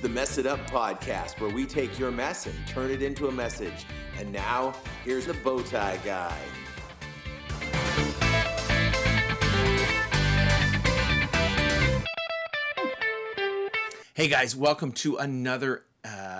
is the Mess It Up podcast, where we take your mess and turn it into a message. And now, here's the Bowtie Guy. Hey guys, welcome to another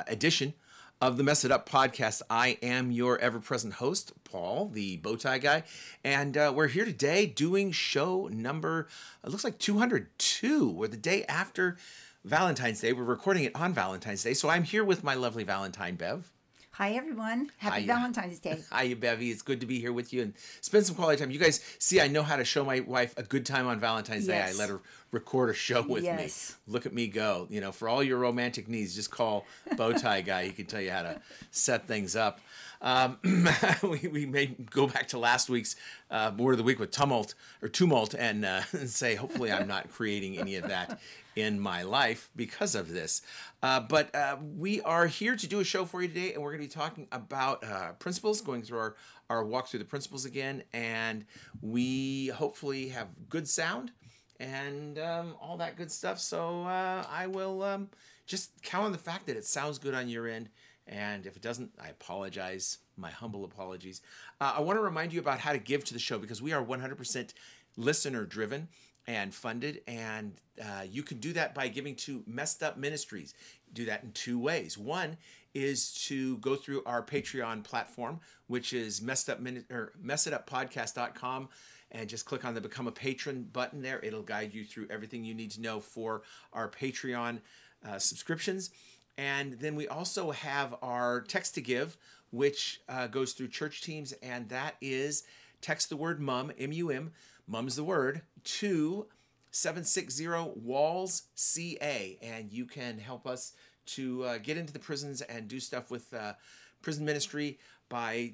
edition of the Mess It Up podcast. I am your ever-present host, Paul, the Bowtie Guy, and we're here today doing show number, it looks like 202, or the day after Valentine's Day. We're recording it on Valentine's Day, so I'm here with my lovely Valentine, Bev. Hi, everyone. Happy Valentine's Day. Hiya, Bevy. It's good to be here with you and spend some quality time. You guys see, I know how to show my wife a good time on Valentine's Day. I let her record a show with me. Look at me go. You know, for all your romantic needs, just call Bowtie Guy. He can tell you how to set things up. We may go back to last week's Word of the Week with tumult and say, hopefully I'm not creating any of that in my life because of this. But we are here to do a show for you today, and we're going to be talking about principles, going through our walk through the principles again, and we hopefully have good sound and all that good stuff. So I will just count on the fact that it sounds good on your end. And if it doesn't, I apologize. My humble apologies. I want to remind you about how to give to the show, because we are 100% listener-driven and funded. And you can do that by giving to Messed Up Ministries. Do that in two ways. One is to go through our Patreon platform, which is MessItUpPodcast.com, and just click on the Become a Patron button there. It'll guide you through everything you need to know for our Patreon subscriptions. And then we also have our text to give, which goes through church teams, and that is text the word mum, M-U-M, mum's the word, to 760-WALLS-CA, and you can help us to get into the prisons and do stuff with prison ministry by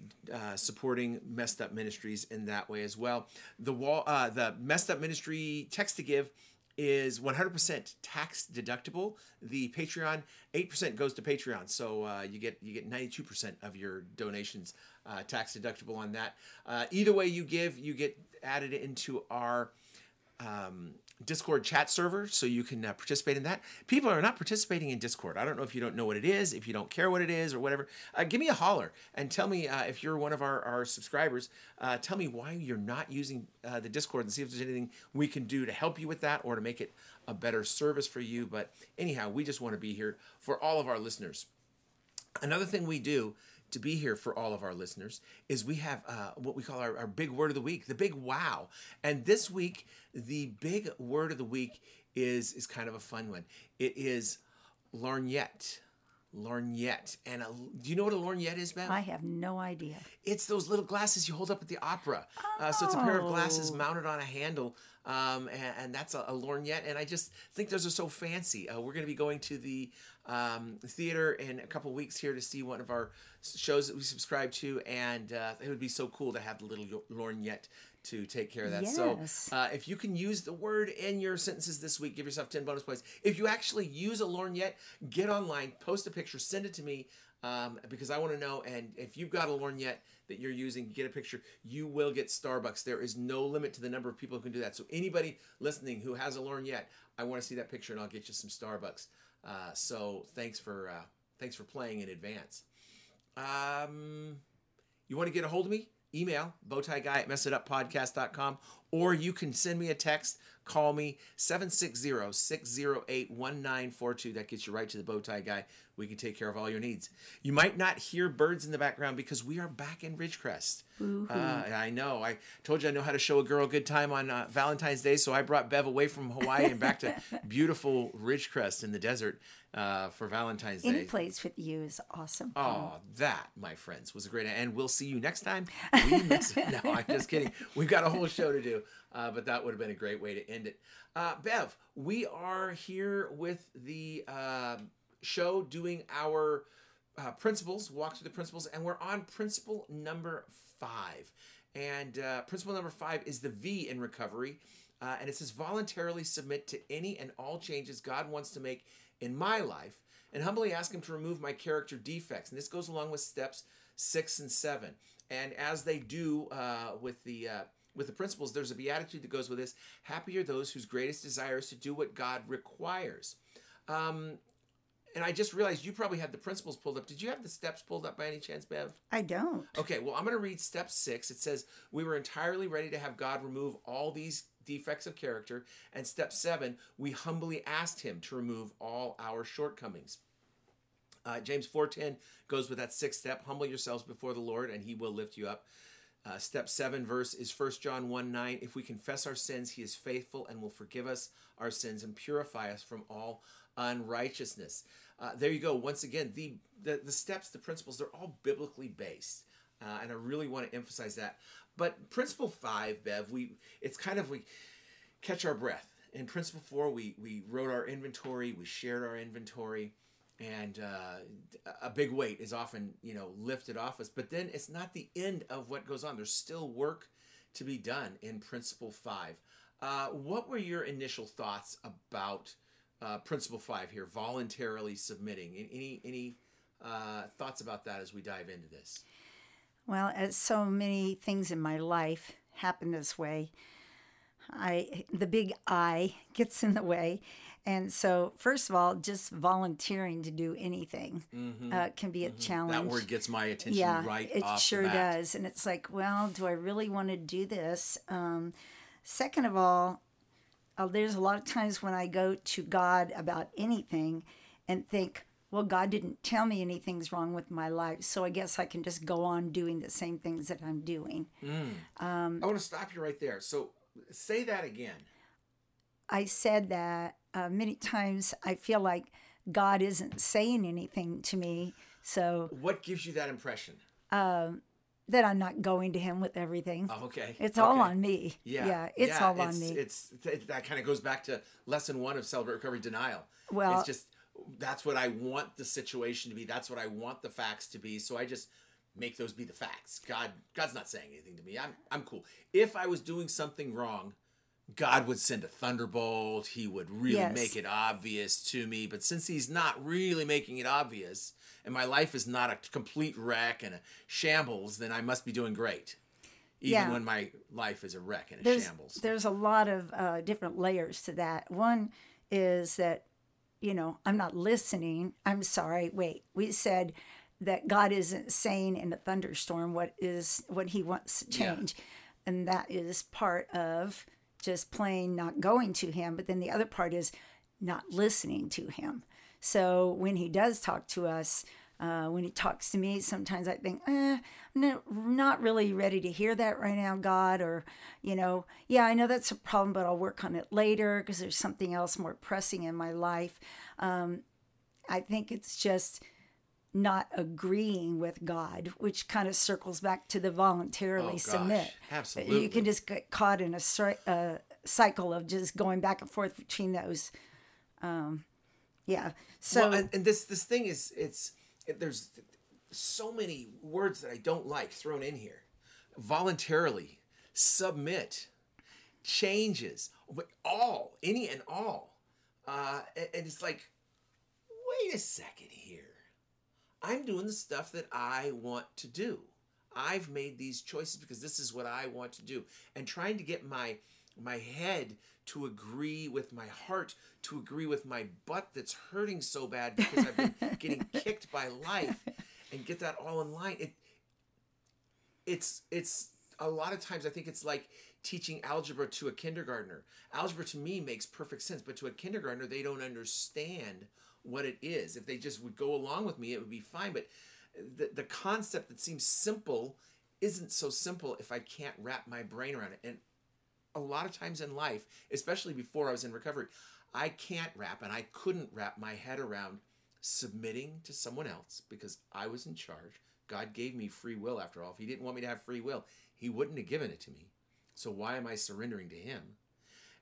supporting Messed Up Ministries in that way as well. The Messed Up Ministry text to give is 100% tax deductible. The Patreon, 8% goes to Patreon, so you get 92% of your donations tax deductible on that. Either way you give, you get added into our Discord chat server, so you can participate in that. People are not participating in Discord. I don't know if you don't know what it is, if you don't care what it is or whatever. Give me a holler and tell me if you're one of our subscribers. Tell me why you're not using the Discord and see if there's anything we can do to help you with that or to make it a better service for you. But anyhow, we just want to be here for all of our listeners. Another thing we do to be here for all of our listeners is we have what we call our big word of the week, the big wow. And this week, the big word of the week is kind of a fun one. It is lorgnette. Lorgnette. And do you know what a lorgnette is, Beth? I have no idea. It's those little glasses you hold up at the opera. Oh. So it's a pair of glasses mounted on a handle. And that's a lorgnette. And I just think those are so fancy. We're going to be going to the theater in a couple weeks here to see one of our shows that we subscribe to. And it would be so cool to have the little lorgnette to take care of that. Yes. So if you can use the word in your sentences this week, give yourself 10 bonus points. If you actually use a lorgnette, get online, post a picture, send it to me, because I want to know. And if you've got a lorgnette that you're using, get a picture. You will get Starbucks. There is no limit to the number of people who can do that. So anybody listening who has a lorgnette, I want to see that picture, and I'll get you some Starbucks. So thanks for playing in advance. You want to get a hold of me? Email bowtieguy@messituppodcast.com, or you can send me a text, call me 760-608-1942. That gets you right to the Bowtie Guy. We can take care of all your needs. You might not hear birds in the background because we are back in Ridgecrest. I know. I told you I know how to show a girl a good time on Valentine's Day, so I brought Bev away from Hawaii and back to beautiful Ridgecrest in the desert for Valentine's Day. Any place with you is awesome. Oh, that, my friends, was a great. And we'll see you next time. No, I'm just kidding. We've got a whole show to do, but that would have been a great way to end it. Bev, we are here with the show doing our principles, walk through the principles, and we're on principle number 5. And principle number 5 is the V in recovery, and it says voluntarily submit to any and all changes God wants to make in my life and humbly ask him to remove my character defects. And this goes along with steps 6 and 7. And as they do with the principles, there's a beatitude that goes with this. Happy are those whose greatest desire is to do what God requires. And I just realized you probably had the principles pulled up. Did you have the steps pulled up by any chance, Bev? I don't. Okay, well, I'm going to read step 6. It says, we were entirely ready to have God remove all these defects of character. And step 7, we humbly asked him to remove all our shortcomings. James 4:10 goes with that sixth step. Humble yourselves before the Lord, and he will lift you up. Step 7 verse is 1 John 1:9. If we confess our sins, he is faithful and will forgive us our sins and purify us from all unrighteousness. There you go. Once again, the steps, the principles, they're all biblically based. And I really want to emphasize that. But principle 5, Bev, we catch our breath. In principle 4, we wrote our inventory, we shared our inventory. And a big weight is often, lifted off us. But then it's not the end of what goes on. There's still work to be done in Principle 5. What were your initial thoughts about Principle 5 here, voluntarily submitting? Any thoughts about that as we dive into this? Well, as so many things in my life happen this way, the big I gets in the way. And so, first of all, just volunteering to do anything can be a challenge. That word gets my attention right off the bat. Yeah, it sure does. And it's like, well, do I really want to do this? Second of all, there's a lot of times when I go to God about anything and think, well, God didn't tell me anything's wrong with my life, so I guess I can just go on doing the same things that I'm doing. I want to stop you right there. So, say that again. I said that many times I feel like God isn't saying anything to me. So what gives you that impression? That I'm not going to him with everything. Oh, okay. It's all on me. Yeah, it's all on me. That kind of goes back to lesson 1 of Celebrate Recovery denial. Well, it's just, that's what I want the situation to be. That's what I want the facts to be. So I just make those be the facts. God's not saying anything to me. I'm cool. If I was doing something wrong, God would send a thunderbolt. He would really make it obvious to me. But since he's not really making it obvious, and my life is not a complete wreck and a shambles, then I must be doing great. Even when my life is a wreck and a shambles. There's a lot of different layers to that. One is that, I'm not listening. I'm sorry. Wait, we said that God isn't saying in a thunderstorm what he wants to change. Yeah. And that is part of just plain not going to him. But then the other part is not listening to him. So when he does talk to us, when he talks to me, sometimes I think, no, not really ready to hear that right now, God. Or, I know that's a problem, but I'll work on it later because there's something else more pressing in my life. I think it's just not agreeing with God, which kind of circles back to the voluntarily submit. Absolutely. You can just get caught in a cycle of just going back and forth between those. So and this thing is, there's so many words that I don't like thrown in here. Voluntarily, submit, changes, any and all. And it's like, wait a second here. I'm doing the stuff that I want to do. I've made these choices because this is what I want to do. And trying to get my head to agree with my heart, to agree with my butt that's hurting so bad because I've been getting kicked by life, and get that all in line. It's a lot of times I think it's like teaching algebra to a kindergartner. Algebra to me makes perfect sense, but to a kindergartner, they don't understand what it is. If they just would go along with me, it would be fine. But the concept that seems simple isn't so simple if I can't wrap my brain around it. And a lot of times in life, especially before I was in recovery, I can't wrap and I couldn't wrap my head around submitting to someone else because I was in charge. God gave me free will after all. If he didn't want me to have free will, he wouldn't have given it to me. So why am I surrendering to him?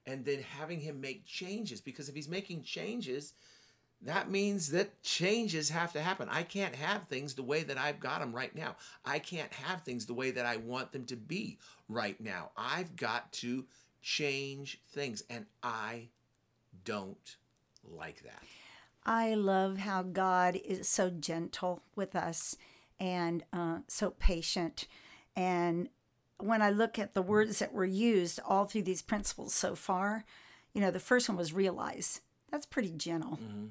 And then having him make changes, because if he's making changes, that means that changes have to happen. I can't have things the way that I've got them right now. I can't have things the way that I want them to be right now. I've got to change things, and I don't like that. I love how God is so gentle with us and so patient. And when I look at the words that were used all through these principles so far, the first one was realize. That's pretty gentle. Mm-hmm.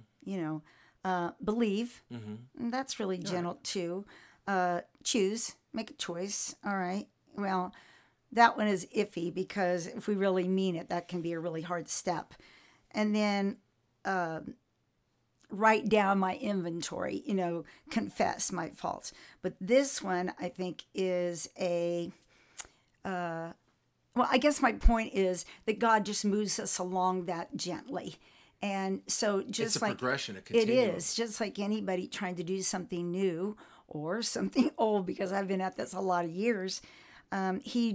believe. Mm-hmm. That's really gentle too. Choose, make a choice. All right. Well, that one is iffy because if we really mean it, that can be a really hard step. And then write down my inventory, you know, confess my faults. But this one, I think, is a... well, I guess my point is that God just moves us along that gently. And so just like... It's a progression, a continuum. It is, just like anybody trying to do something new or something old, because I've been at this a lot of years. He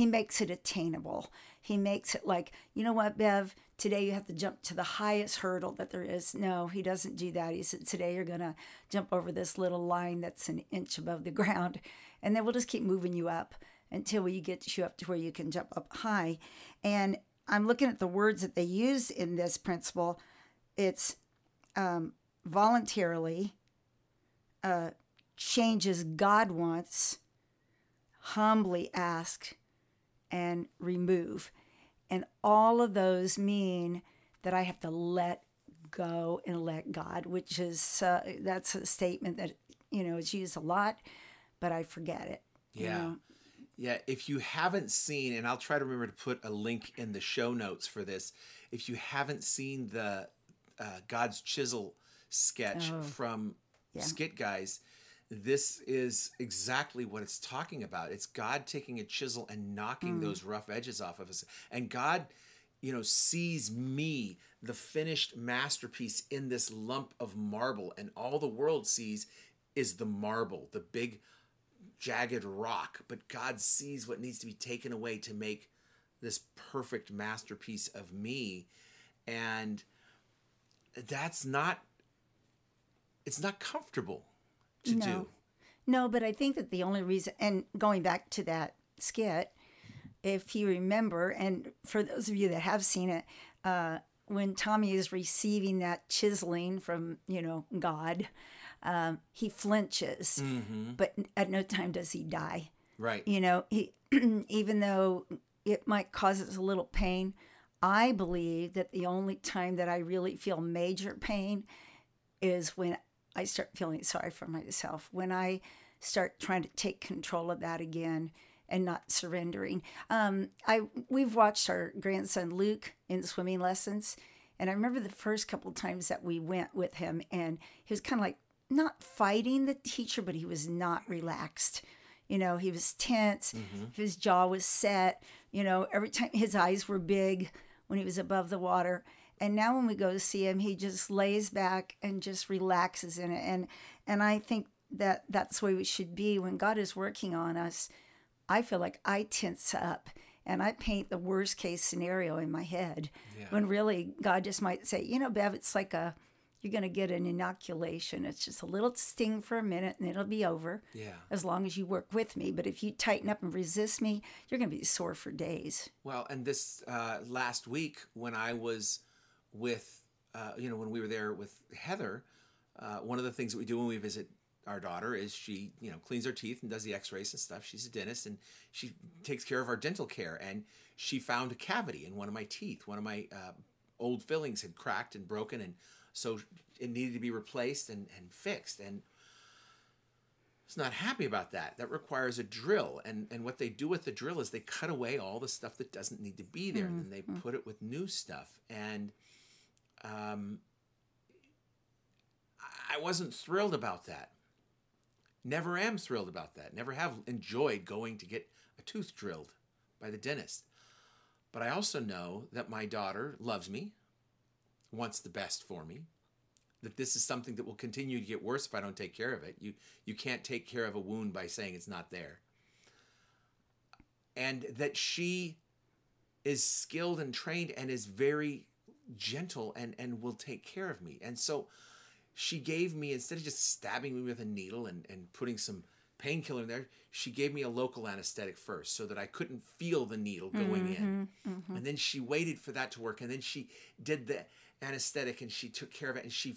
makes it attainable. He makes it like, you know what, Bev, today you have to jump to the highest hurdle that there is. No, he doesn't do that. He said, today you're going to jump over this little line that's an inch above the ground, and then we'll just keep moving you up until you get you up to where you can jump up high. And I'm looking at the words that they use in this principle. It's voluntarily, changes God wants, humbly ask, and remove. And all of those mean that I have to let go and let God, which is, that's a statement that, you know, is used a lot, but I forget it. Yeah. You know? Yeah, if you haven't seen, and I'll try to remember to put a link in the show notes for this. If you haven't seen the God's Chisel sketch from Skit Guys, this is exactly what it's talking about. It's God taking a chisel and knocking those rough edges off of us. And God, you know, sees me, the finished masterpiece, in this lump of marble. And all the world sees is the marble, the big jagged rock, but God sees what needs to be taken away to make this perfect masterpiece of me. And that's not, it's not comfortable to do. No, but I think that the only reason, and going back to that skit, if you remember, and for those of you that have seen it, when Tommy is receiving that chiseling from, you know, God, he flinches, but at no time does he die. Right. You know, he, even though it might cause us a little pain, I believe that the only time that I really feel major pain is when I start feeling sorry for myself, when I start trying to take control of that again and not surrendering. We've watched our grandson Luke in swimming lessons, and I remember the first couple of times that we went with him, and he was kind of like, not fighting the teacher, but he was not relaxed. You know, he was tense. His jaw was set. You know, every time his eyes were big when he was above the water. And now when we go to see him, he just lays back and just relaxes in it. And I think that that's the way we should be. When God is working on us, I feel like I tense up and I paint the worst case scenario in my head. Yeah. When really God just might say, you know, Bev, it's like a, you're going to get an inoculation. It's just a little sting for a minute and it'll be over. Yeah. As long as you work with me. But if you tighten up and resist me, you're going to be sore for days. Well, and this last week when I was with, you know, when we were there with Heather, one of the things that we do when we visit our daughter is she, you know, cleans her teeth and does the x-rays and stuff. She's a dentist and she takes care of our dental care. And she found a cavity in one of my teeth. One of my old fillings had cracked and broken, and so it needed to be replaced and fixed. And I was not happy about that. That requires a drill. And what they do with the drill is they cut away all the stuff that doesn't need to be there. And then they put it with new stuff. And I wasn't thrilled about that. Never am thrilled about that. Never have enjoyed going to get a tooth drilled by the dentist. But I also know that my daughter loves me, wants the best for me, that this is something that will continue to get worse if I don't take care of it. You can't take care of a wound by saying it's not there. And that she is skilled and trained and is very gentle and will take care of me. And so she gave me, instead of just stabbing me with a needle and putting some painkiller in there, she gave me a local anesthetic first so that I couldn't feel the needle going in. And then she waited for that to work. And then she did the anesthetic and she took care of it and she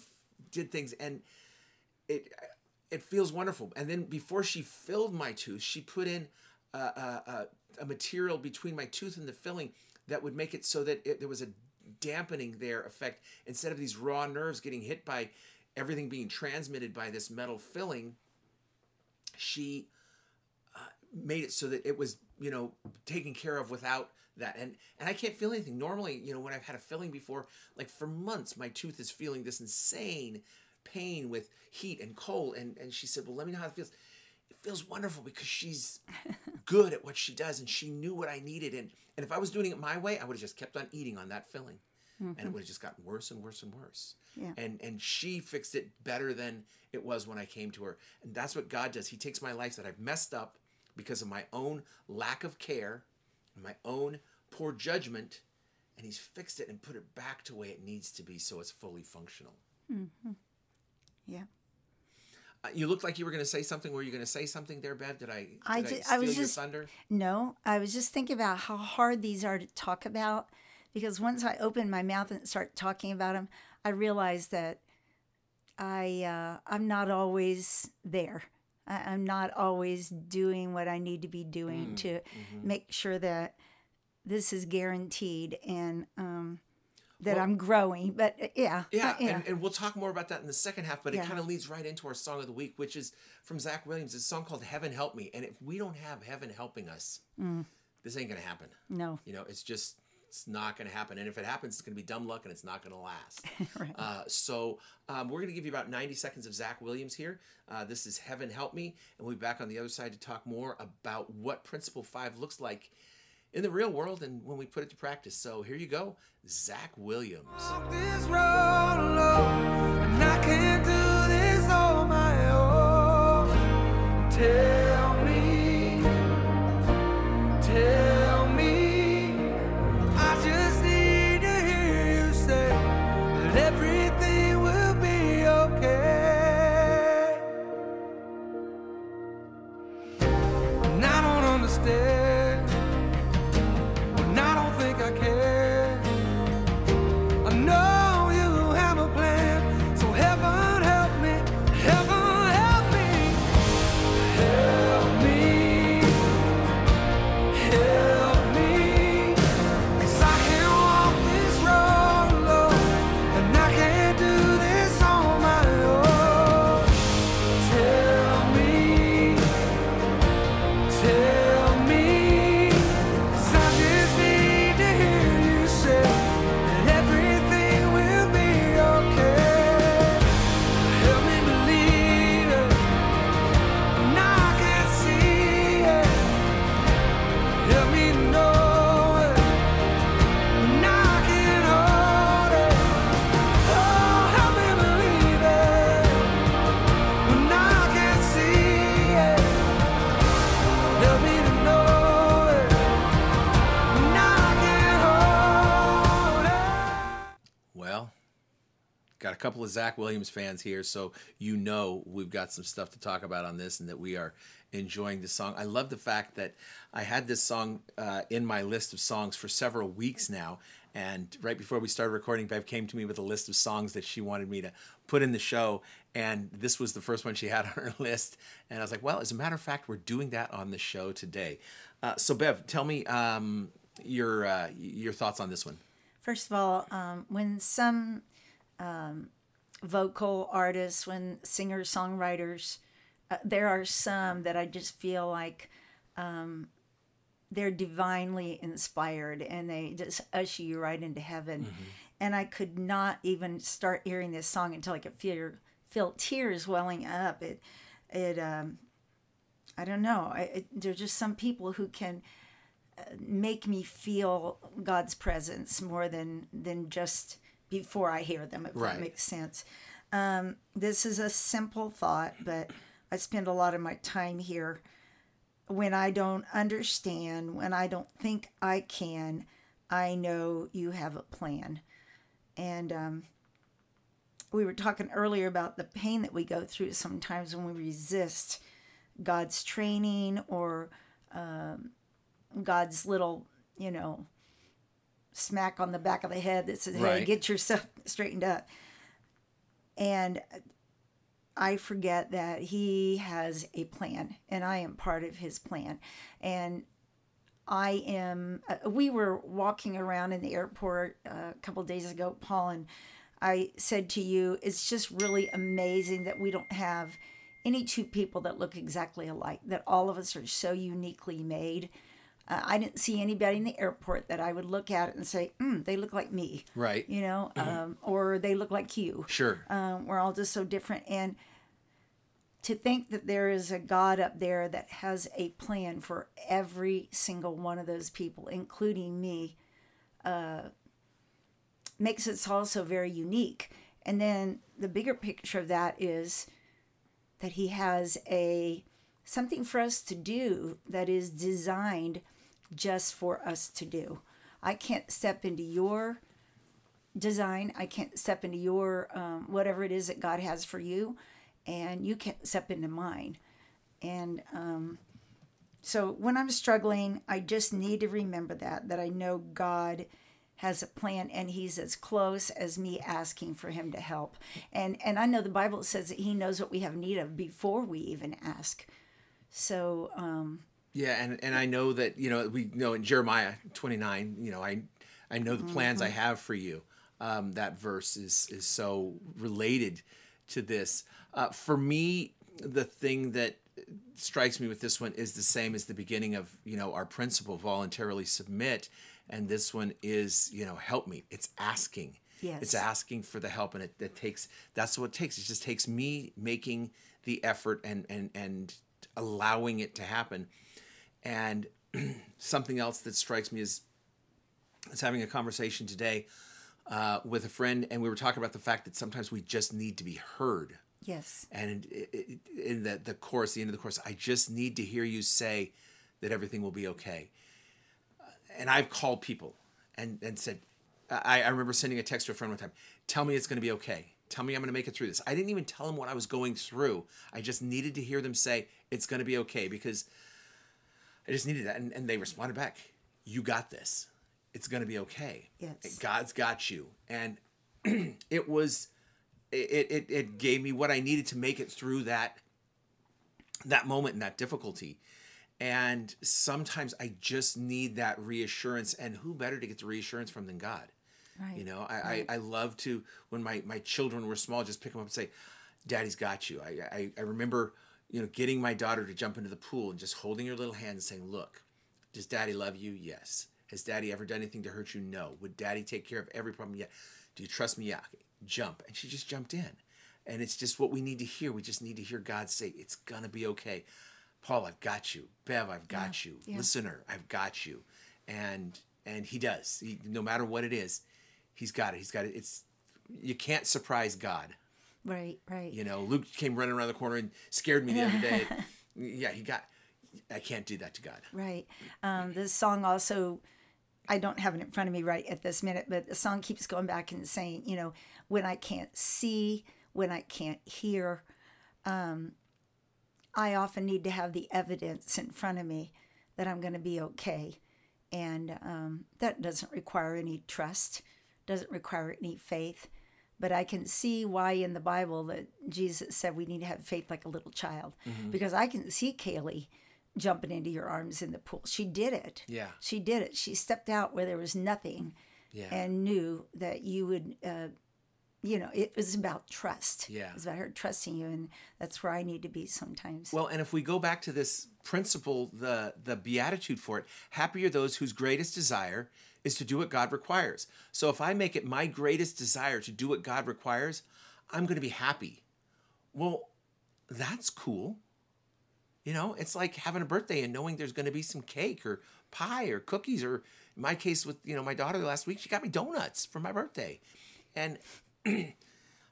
did things, and it feels wonderful. And then before she filled my tooth, she put in a material between my tooth and the filling that would make it so that there was a dampening there effect instead of these raw nerves getting hit by everything being transmitted by this metal filling, she made it so that it was, you know, taken care of without that. And I can't feel anything. Normally, you know, when I've had a filling before, like for months, my tooth is feeling this insane pain with heat and cold. And she said, well, let me know how it feels. It feels wonderful because she's good at what she does and she knew what I needed. And if I was doing it my way, I would have just kept on eating on that filling. Mm-hmm. And it would have just gotten worse and worse and worse. Yeah. And she fixed it better than it was when I came to her. And that's what God does. He takes my life that I've messed up because of my own lack of care and my own poor judgment, and he's fixed it and put it back to the way it needs to be so it's fully functional. Mm-hmm. Yeah. You looked like you were going to say something. Were you going to say something there, Bev? Did I steal your thunder? No, I was just thinking about how hard these are to talk about. Because once I open my mouth and start talking about them, I realize that I'm not always there. I'm not always doing what I need to be doing to make sure that this is guaranteed and that I'm growing. But yeah. And we'll talk more about that in the second half. But it kind of leads right into our song of the week, which is from Zach Williams. It's a song called "Heaven Help Me." And if we don't have heaven helping us, this ain't going to happen. No, you know, it's not going to happen. And if it happens, it's going to be dumb luck and it's not going to last. Right. We're going to give you about 90 seconds of Zach Williams here. This is Heaven Help Me. And we'll be back on the other side to talk more about what Principle 5 looks like in the real world and when we put it to practice. So here you go, Zach Williams. Walk this road alone, and I can't do this on my own. Tell me. Couple of Zach Williams fans here, so you know we've got some stuff to talk about on this and that we are enjoying the song. I love the fact that I had this song in my list of songs for several weeks now, and right before we started recording, Bev came to me with a list of songs that she wanted me to put in the show, and this was the first one she had on her list, and I was like, well, as a matter of fact, we're doing that on the show today. So Bev, tell me your thoughts on this one. First of all, when some vocal artists, when singers, songwriters, there are some that I just feel like they're divinely inspired and they just usher you right into heaven. Mm-hmm. And I could not even start hearing this song until I could feel tears welling up. I don't know. There's just some people who can make me feel God's presence more than just before I hear them, if that makes sense. This is a simple thought, but I spend a lot of my time here. When I don't understand, when I don't think I can, I know you have a plan. And we were talking earlier about the pain that we go through sometimes when we resist God's training or God's little, you know, smack on the back of the head that says, hey, get yourself straightened up. And I forget that he has a plan and I am part of his plan. And I am, we were walking around in the airport a couple of days ago, Paul and I said to you, it's just really amazing that we don't have any two people that look exactly alike, that all of us are so uniquely made. I didn't see anybody in the airport that I would look at and say, they look like me. Right. You know, or they look like you. Sure. We're all just so different. And to think that there is a God up there that has a plan for every single one of those people, including me, makes it also very unique. And then the bigger picture of that is that he has something for us to do that is designed just for us to do. I can't step into your design. I can't step into your whatever it is that God has for you, and you can't step into mine. And so when I'm struggling, I just need to remember that I know God has a plan, and he's as close as me asking for him to help. And I know the Bible says that he knows what we have need of before we even ask. So, yeah. And I know that, you know, we know in Jeremiah 29, you know, I know the plans I have for you. That verse is so related to this. For me, the thing that strikes me with this one is the same as the beginning of, you know, our principle, voluntarily submit. And this one is, you know, help me. It's asking. Yes. It's asking for the help. And that's what it takes. It just takes me making the effort and allowing it to happen. And something else that strikes me is I was having a conversation today with a friend, and we were talking about the fact that sometimes we just need to be heard. Yes. And in the chorus, the end of the chorus, I just need to hear you say that everything will be okay. And I've called people and said, I remember sending a text to a friend one time, tell me it's going to be okay. Tell me I'm going to make it through this. I didn't even tell them what I was going through. I just needed to hear them say, it's going to be okay, because I just needed that. And they responded back, you got this. It's going to be okay. Yes. God's got you. And it gave me what I needed to make it through that moment and that difficulty. And sometimes I just need that reassurance, and who better to get the reassurance from than God? Right. You know, right. I love to, when my children were small, just pick them up and say, Daddy's got you. I remember, you know, getting my daughter to jump into the pool and just holding her little hand and saying, look, does Daddy love you? Yes. Has Daddy ever done anything to hurt you? No. Would Daddy take care of every problem? Yeah. Do you trust me? Yeah. Jump. And she just jumped in. And it's just what we need to hear. We just need to hear God say, it's going to be okay. Paul, I've got you. Bev, I've got you. Yeah. Listener, I've got you. And he does. He, no matter what it is, he's got it. He's got it. It's, you can't surprise God. Right, right. You know, Luke came running around the corner and scared me the other day. Yeah, I can't do that to God. Right. This song also, I don't have it in front of me right at this minute, but the song keeps going back and saying, you know, when I can't see, when I can't hear, I often need to have the evidence in front of me that I'm going to be okay. And that doesn't require any trust, doesn't require any faith. But I can see why in the Bible that Jesus said we need to have faith like a little child. Mm-hmm. Because I can see Kaylee jumping into your arms in the pool. She did it. Yeah. She did it. She stepped out where there was nothing and knew that you would... you know, it was about trust. Yeah. It was about her trusting you, and that's where I need to be sometimes. Well, and if we go back to this principle, the beatitude for it, happy are those whose greatest desire is to do what God requires. So if I make it my greatest desire to do what God requires, I'm going to be happy. Well, that's cool. You know, it's like having a birthday and knowing there's going to be some cake or pie or cookies, or in my case with, you know, my daughter last week, she got me donuts for my birthday. And...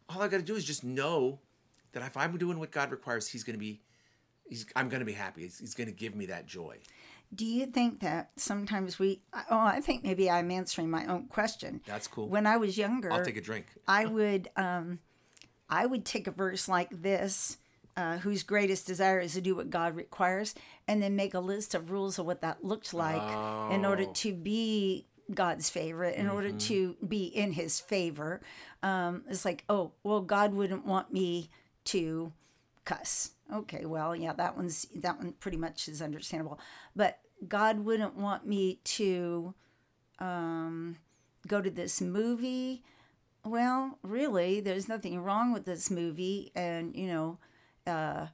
all I got to do is just know that if I'm doing what God requires, I'm going to be happy. He's going to give me that joy. Do you think that sometimes I think maybe I'm answering my own question. That's cool. When I was younger, I'll take a drink. I would take a verse like this, whose greatest desire is to do what God requires, and then make a list of rules of what that looked like in order to be God's favor, in order to be in his favor. It's like, oh, well, God wouldn't want me to cuss. Okay, well, yeah, that one pretty much is understandable. But God wouldn't want me to go to this movie well, really, there's nothing wrong with this movie. And, you know, that's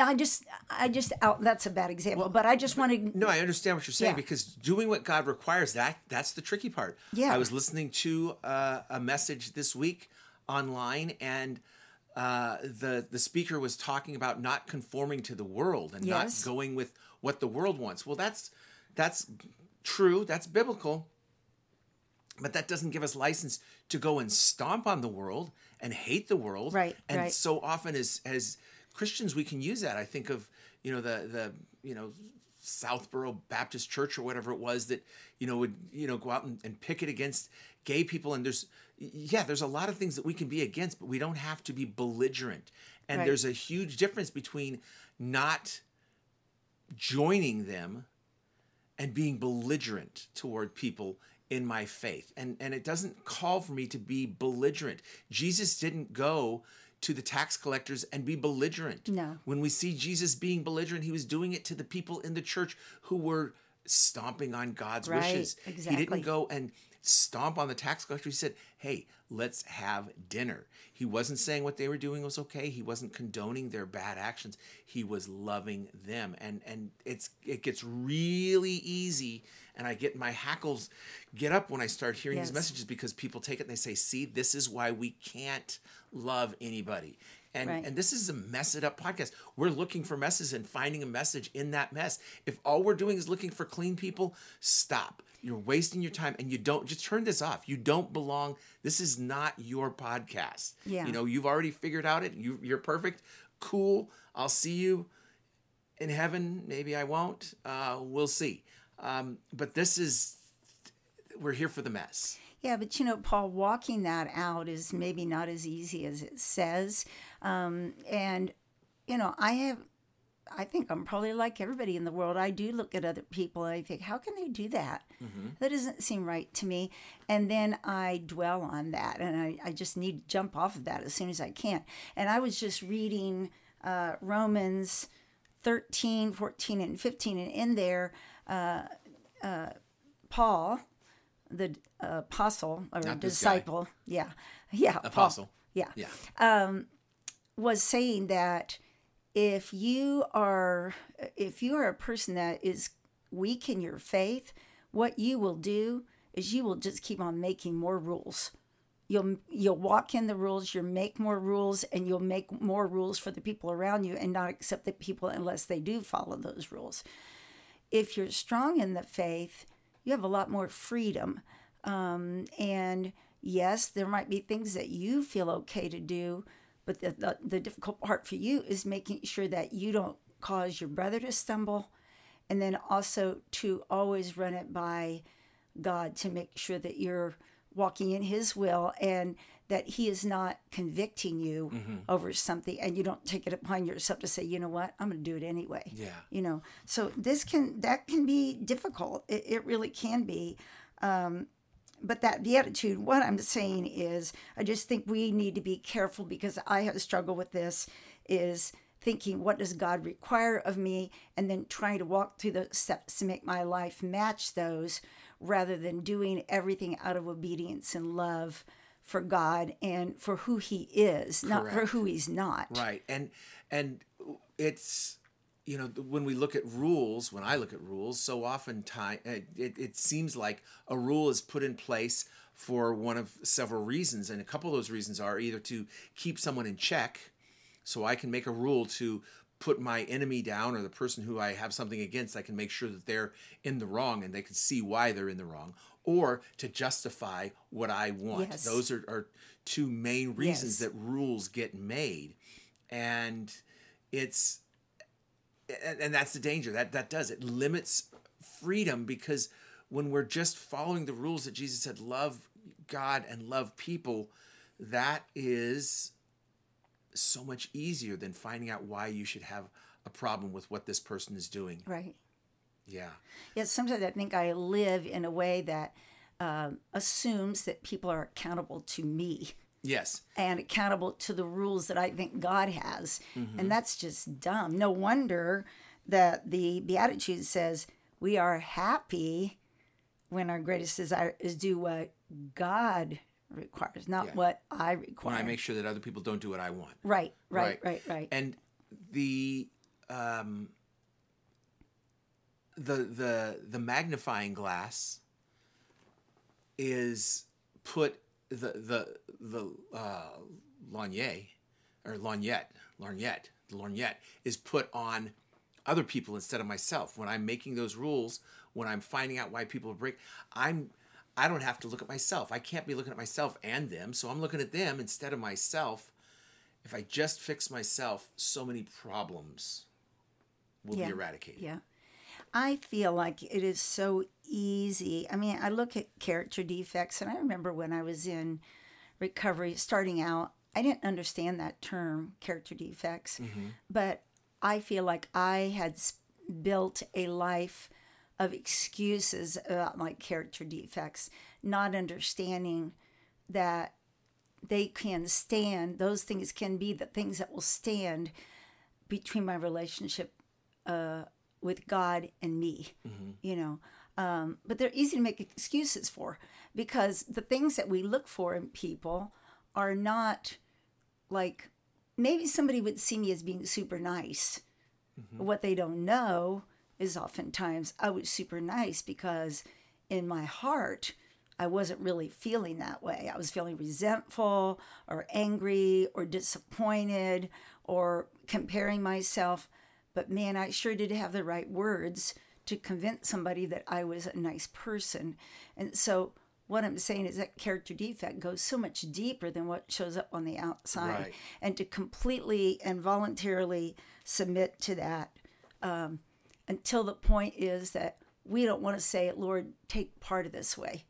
a bad example, well, but I just want to. No, I understand what you're saying, because doing what God requires, that's the tricky part. Yeah. I was listening to a message this week online, and the speaker was talking about not conforming to the world and not going with what the world wants. Well, that's true. That's biblical. But that doesn't give us license to go and stomp on the world and hate the world. Right. And so often as Christians, we can use that. I think of, you know, the Southboro Baptist Church or whatever it was that, you know, would, you know, go out and picket against gay people. And there's a lot of things that we can be against, but we don't have to be belligerent. And there's a huge difference between not joining them and being belligerent toward people in my faith. And it doesn't call for me to be belligerent. Jesus didn't go to the tax collectors and be belligerent. No. When we see Jesus being belligerent, he was doing it to the people in the church who were stomping on God's wishes. Exactly. He didn't go and stomp on the tax collector. He said, hey, let's have dinner. He wasn't saying what they were doing was okay. He wasn't condoning their bad actions. He was loving them. And it gets really easy. And I get my hackles get up when I start hearing these messages, because people take it and they say, see, this is why we can't love anybody. And this is a Mess It Up podcast. We're looking for messes and finding a message in that mess. If all we're doing is looking for clean people, stop. You're wasting your time, and you don't, just turn this off. You don't belong. This is not your podcast. Yeah. You know, you've already figured out it. You're perfect. Cool. I'll see you in heaven. Maybe I won't. We'll see. But we're here for the mess. Yeah, but, you know, Paul, walking that out is maybe not as easy as it says. And, you know, I think I'm probably like everybody in the world. I do look at other people and I think, how can they do that? Mm-hmm. That doesn't seem right to me. And then I dwell on that, and I just need to jump off of that as soon as I can. And I was just reading Romans 13, 14, and 15, and in there, Paul, the apostle or disciple, apostle, was saying that if you are a person that is weak in your faith, what you will do is you will just keep on making more rules. You'll walk in the rules, you'll make more rules, and you'll make more rules for the people around you, and not accept the people unless they do follow those rules. If you're strong in the faith, you have a lot more freedom. And yes, there might be things that you feel okay to do, but the difficult part for you is making sure that you don't cause your brother to stumble, and then also to always run it by God to make sure that you're walking in his will, and that he is not convicting you over something, and you don't take it upon yourself to say, you know what, I'm going to do it anyway. Yeah. You know, so that can be difficult. It really can be. But that beatitude, what I'm saying is, I just think we need to be careful, because I have struggled with this, is thinking, what does God require of me? And then trying to walk through those steps to make my life match those, rather than doing everything out of obedience and love for God and for who he is, not for who he's not. Right. And it's, you know, when we look at rules, when I look at rules, so often it seems like a rule is put in place for one of several reasons. And a couple of those reasons are either to keep someone in check, so I can make a rule to put my enemy down, or the person who I have something against, I can make sure that they're in the wrong and they can see why they're in the wrong, or to justify what I want. Yes. Those are two main reasons that rules get made. And and that's the danger. That does. It limits freedom, because when we're just following the rules that Jesus said, love God and love people, that is so much easier than finding out why you should have a problem with what this person is doing. Right. Yeah. Yeah. Sometimes I think I live in a way that assumes that people are accountable to me. Yes. And accountable to the rules that I think God has. Mm-hmm. And that's just dumb. No wonder that the Beatitude says we are happy when our greatest desire is do what God requires, not what I require. When I make sure that other people don't do what I want. Right. And the magnifying glass is put the lorgnette is put on other people instead of myself. When I'm making those rules, when I'm finding out why people break, I don't have to look at myself. I can't be looking at myself and them, so I'm looking at them instead of myself. If I just fix myself, so many problems will be eradicated. Yeah. I feel like it is so easy. I mean, I look at character defects, and I remember when I was in recovery, starting out, I didn't understand that term, character defects, but I feel like I had built a life of excuses about my character defects, not understanding that they can stand, those things can be the things that will stand between my relationship with God and me, you know. But they're easy to make excuses for, because the things that we look for in people are not like, maybe somebody would see me as being super nice. What they don't know is oftentimes I was super nice because in my heart, I wasn't really feeling that way. I was feeling resentful or angry or disappointed or comparing myself. But man, I sure did have the right words to convince somebody that I was a nice person. And so what I'm saying is that character defect goes so much deeper than what shows up on the outside. Right. And to completely and voluntarily submit to that until the point is that we don't want to say, Lord, take part of this way.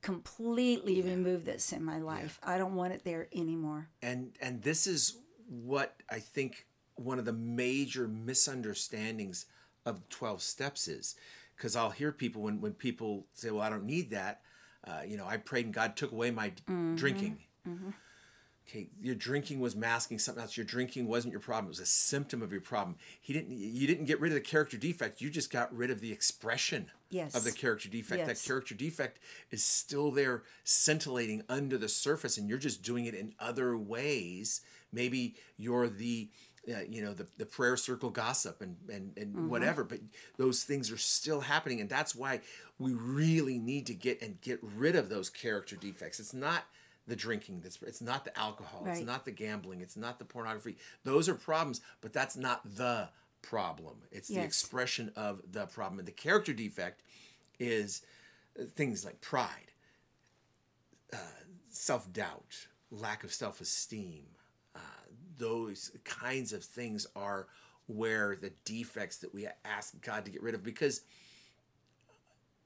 Completely remove this in my life. I don't want it there anymore. And this is what I think one of the major misunderstandings of 12 steps is, because I'll hear people when people say, well, I don't need that. I prayed and God took away my drinking. Okay, your drinking was masking something else. Your drinking wasn't your problem. It was a symptom of your problem. You didn't get rid of the character defect. You just got rid of the expression of the character defect. Yes. That character defect is still there scintillating under the surface, and you're just doing it in other ways. Maybe you're the prayer circle gossip and whatever, but those things are still happening. And that's why we really need to get rid of those character defects. It's not the drinking, it's not the alcohol, it's not the gambling, it's not the pornography. Those are problems, but that's not the problem. It's the expression of the problem. And the character defect is things like pride, self-doubt, lack of self-esteem. Those kinds of things are where the defects that we ask God to get rid of, because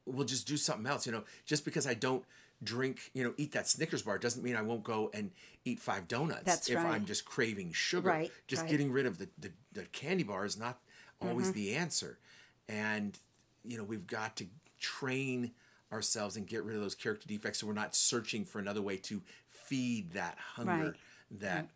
we'll just do something else. Just because I don't drink, eat that Snickers bar doesn't mean I won't go and eat 5 donuts. That's if I'm just craving sugar. Right, just getting rid of the candy bar is not always the answer. And, we've got to train ourselves and get rid of those character defects so we're not searching for another way to feed that hunger that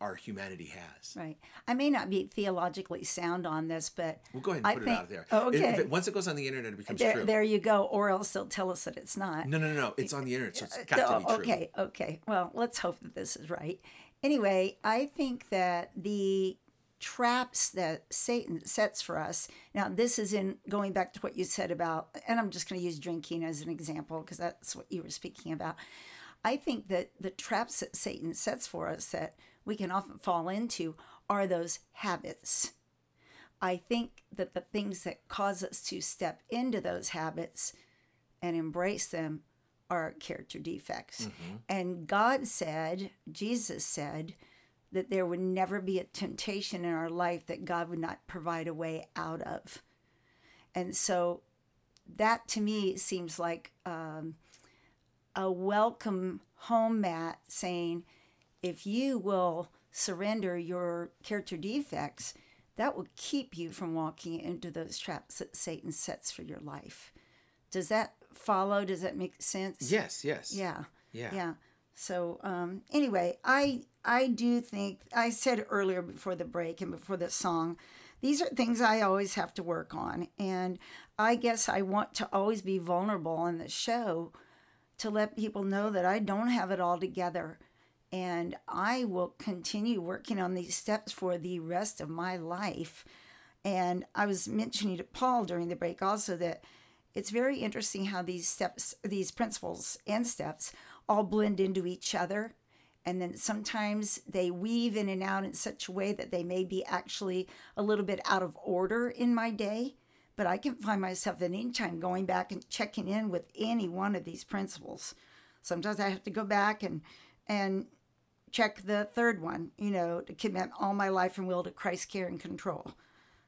our humanity has. Right. I may not be theologically sound on this, but we'll go ahead and put it out there. Oh, okay. Once it goes on the internet, it becomes true. There you go. Or else they'll tell us that it's not. No. It's on the internet, so it's got to be true. Okay. Well, let's hope that this is right. Anyway, I think that the traps that Satan sets for us, now this is in going back to what you said about, and I'm just going to use drinking as an example because that's what you were speaking about. I think that the traps that Satan sets for us that we can often fall into are those habits. I think that the things that cause us to step into those habits and embrace them are character defects. And Jesus said that there would never be a temptation in our life that God would not provide a way out of. And so that to me seems like a welcome home mat saying, if you will surrender your character defects, that will keep you from walking into those traps that Satan sets for your life. Does that follow? Does that make sense? Yes. Yeah. So anyway, I do think, I said earlier before the break and before the song, these are things I always have to work on. And I guess I want to always be vulnerable on the show to let people know that I don't have it all together. And I will continue working on these steps for the rest of my life. And I was mentioning to Paul during the break also that it's very interesting how these steps, these principles and steps all blend into each other. And then sometimes they weave in and out in such a way that they may be actually a little bit out of order in my day. But I can find myself at any time going back and checking in with any one of these principles. Sometimes I have to go back and check the third one, you know, to commit all my life and will to Christ's care and control.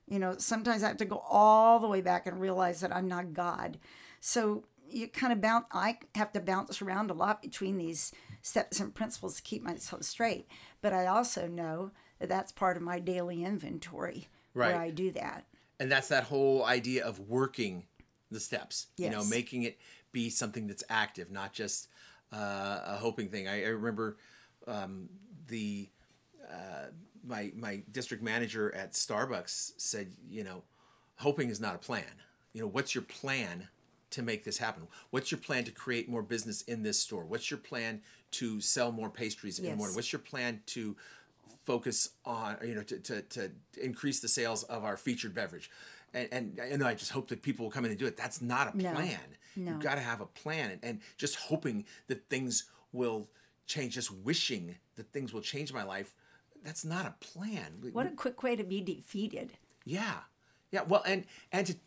You know, sometimes I have to go all the way back and realize that I'm not God. So you kind of bounce. I have to bounce around a lot between these steps and principles to keep myself straight. But I also know that that's part of my daily inventory, right, where I do that. And that's that whole idea of working the steps, yes, you know, making it be something that's active, not just a hoping thing. I remember my district manager at Starbucks said, you know, hoping is not a plan. You know, what's your plan to make this happen? What's your plan to create more business in this store? What's your plan to sell more pastries in, yes, the morning? What's your plan to focus on, you know, to increase the sales of our featured beverage? And I just hope that people will come in and do it. That's not a plan. No. You've got to have a plan. And just hoping that things will change, just wishing that things will change in my life, that's not a plan. What a quick way to be defeated. Yeah. Yeah. Well, and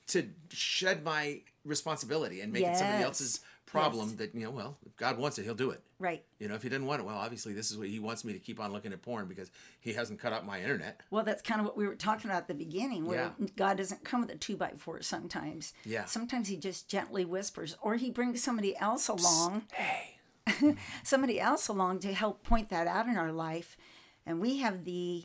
to shed my responsibility and make, yes, it somebody else's problem, yes, that, you know, well, if God wants it, he'll do it. Right. You know, if he doesn't want it, well, obviously this is what he wants me to keep on looking at porn because he hasn't cut up my internet. Well, that's kind of what we were talking about at the beginning, where, yeah, God doesn't come with a 2x4 sometimes. Yeah. Sometimes he just gently whispers, or he brings somebody else along. Psst, hey. Somebody else along to help point that out in our life. And we have the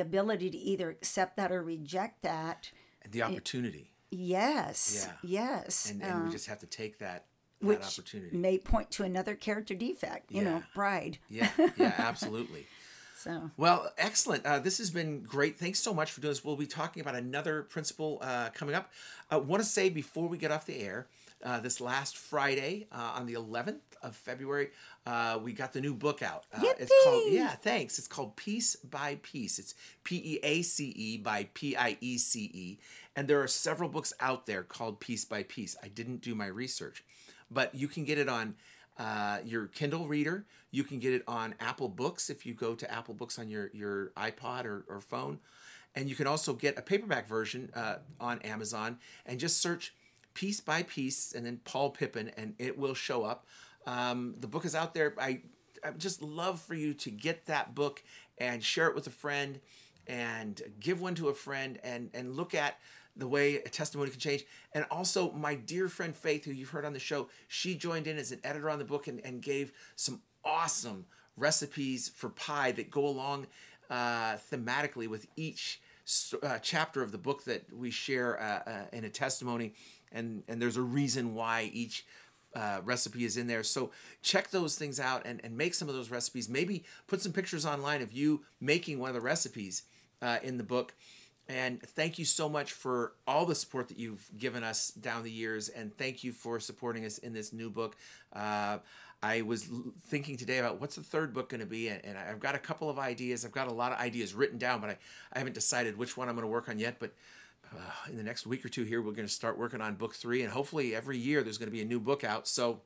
ability to either accept that or reject that. And the opportunity. Yes. Yeah. Yes. And we just have to take that which opportunity. May point to another character defect, you, yeah, know, pride. Yeah. Yeah, absolutely. So. Well, excellent. This has been great. Thanks so much for doing this. We'll be talking about another principle coming up. I want to say before we get off the air, this last Friday on the 11th of February, we got the new book out. It's called, yeah, thanks. It's called Peace by Piece. It's Peace by Piece. And there are several books out there called Peace by Piece. I didn't do my research, but you can get it on your Kindle reader. You can get it on Apple Books if you go to Apple Books on your iPod or phone. And you can also get a paperback version on Amazon and just search Piece by Piece, and then Paul Pippin, and it will show up. The book is out there. I just love for you to get that book and share it with a friend and give one to a friend and look at the way a testimony can change. And also my dear friend Faith, who you've heard on the show, she joined in as an editor on the book and gave some awesome recipes for pie that go along thematically with each chapter of the book that we share in a testimony. And there's a reason why each recipe is in there. So check those things out and make some of those recipes. Maybe put some pictures online of you making one of the recipes in the book. And thank you so much for all the support that you've given us down the years. And thank you for supporting us in this new book. I was thinking today about what's the third book going to be. And I've got a couple of ideas. I've got a lot of ideas written down, but I haven't decided which one I'm going to work on yet. But in the next week or two here, we're going to start working on book 3. And hopefully every year there's going to be a new book out. So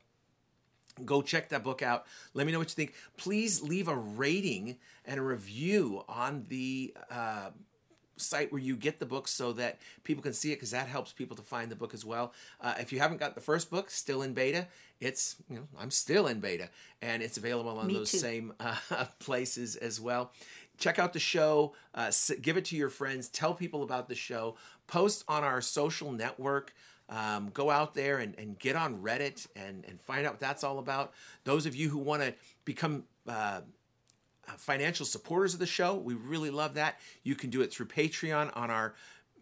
go check that book out. Let me know what you think. Please leave a rating and a review on the site where you get the book so that people can see it, because that helps people to find the book as well. If you haven't got the first book, still in beta, it's, you know, I'm still in beta. And it's available on same places as well. Check out the show, give it to your friends, tell people about the show, post on our social network, go out there and get on Reddit and find out what that's all about. Those of you who want to become financial supporters of the show, we really love that. You can do it through Patreon on our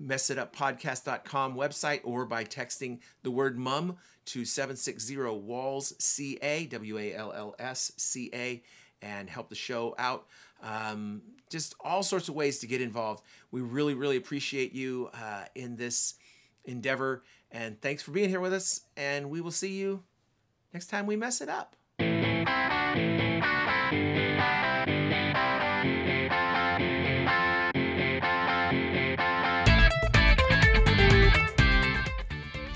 MessItUpPodcast.com website or by texting the word MUM to 760-WALLS-CA, WALLS-CA, and help the show out. Just all sorts of ways to get involved. We really, really appreciate you in this endeavor. And thanks for being here with us. And we will see you next time. next time we mess it up.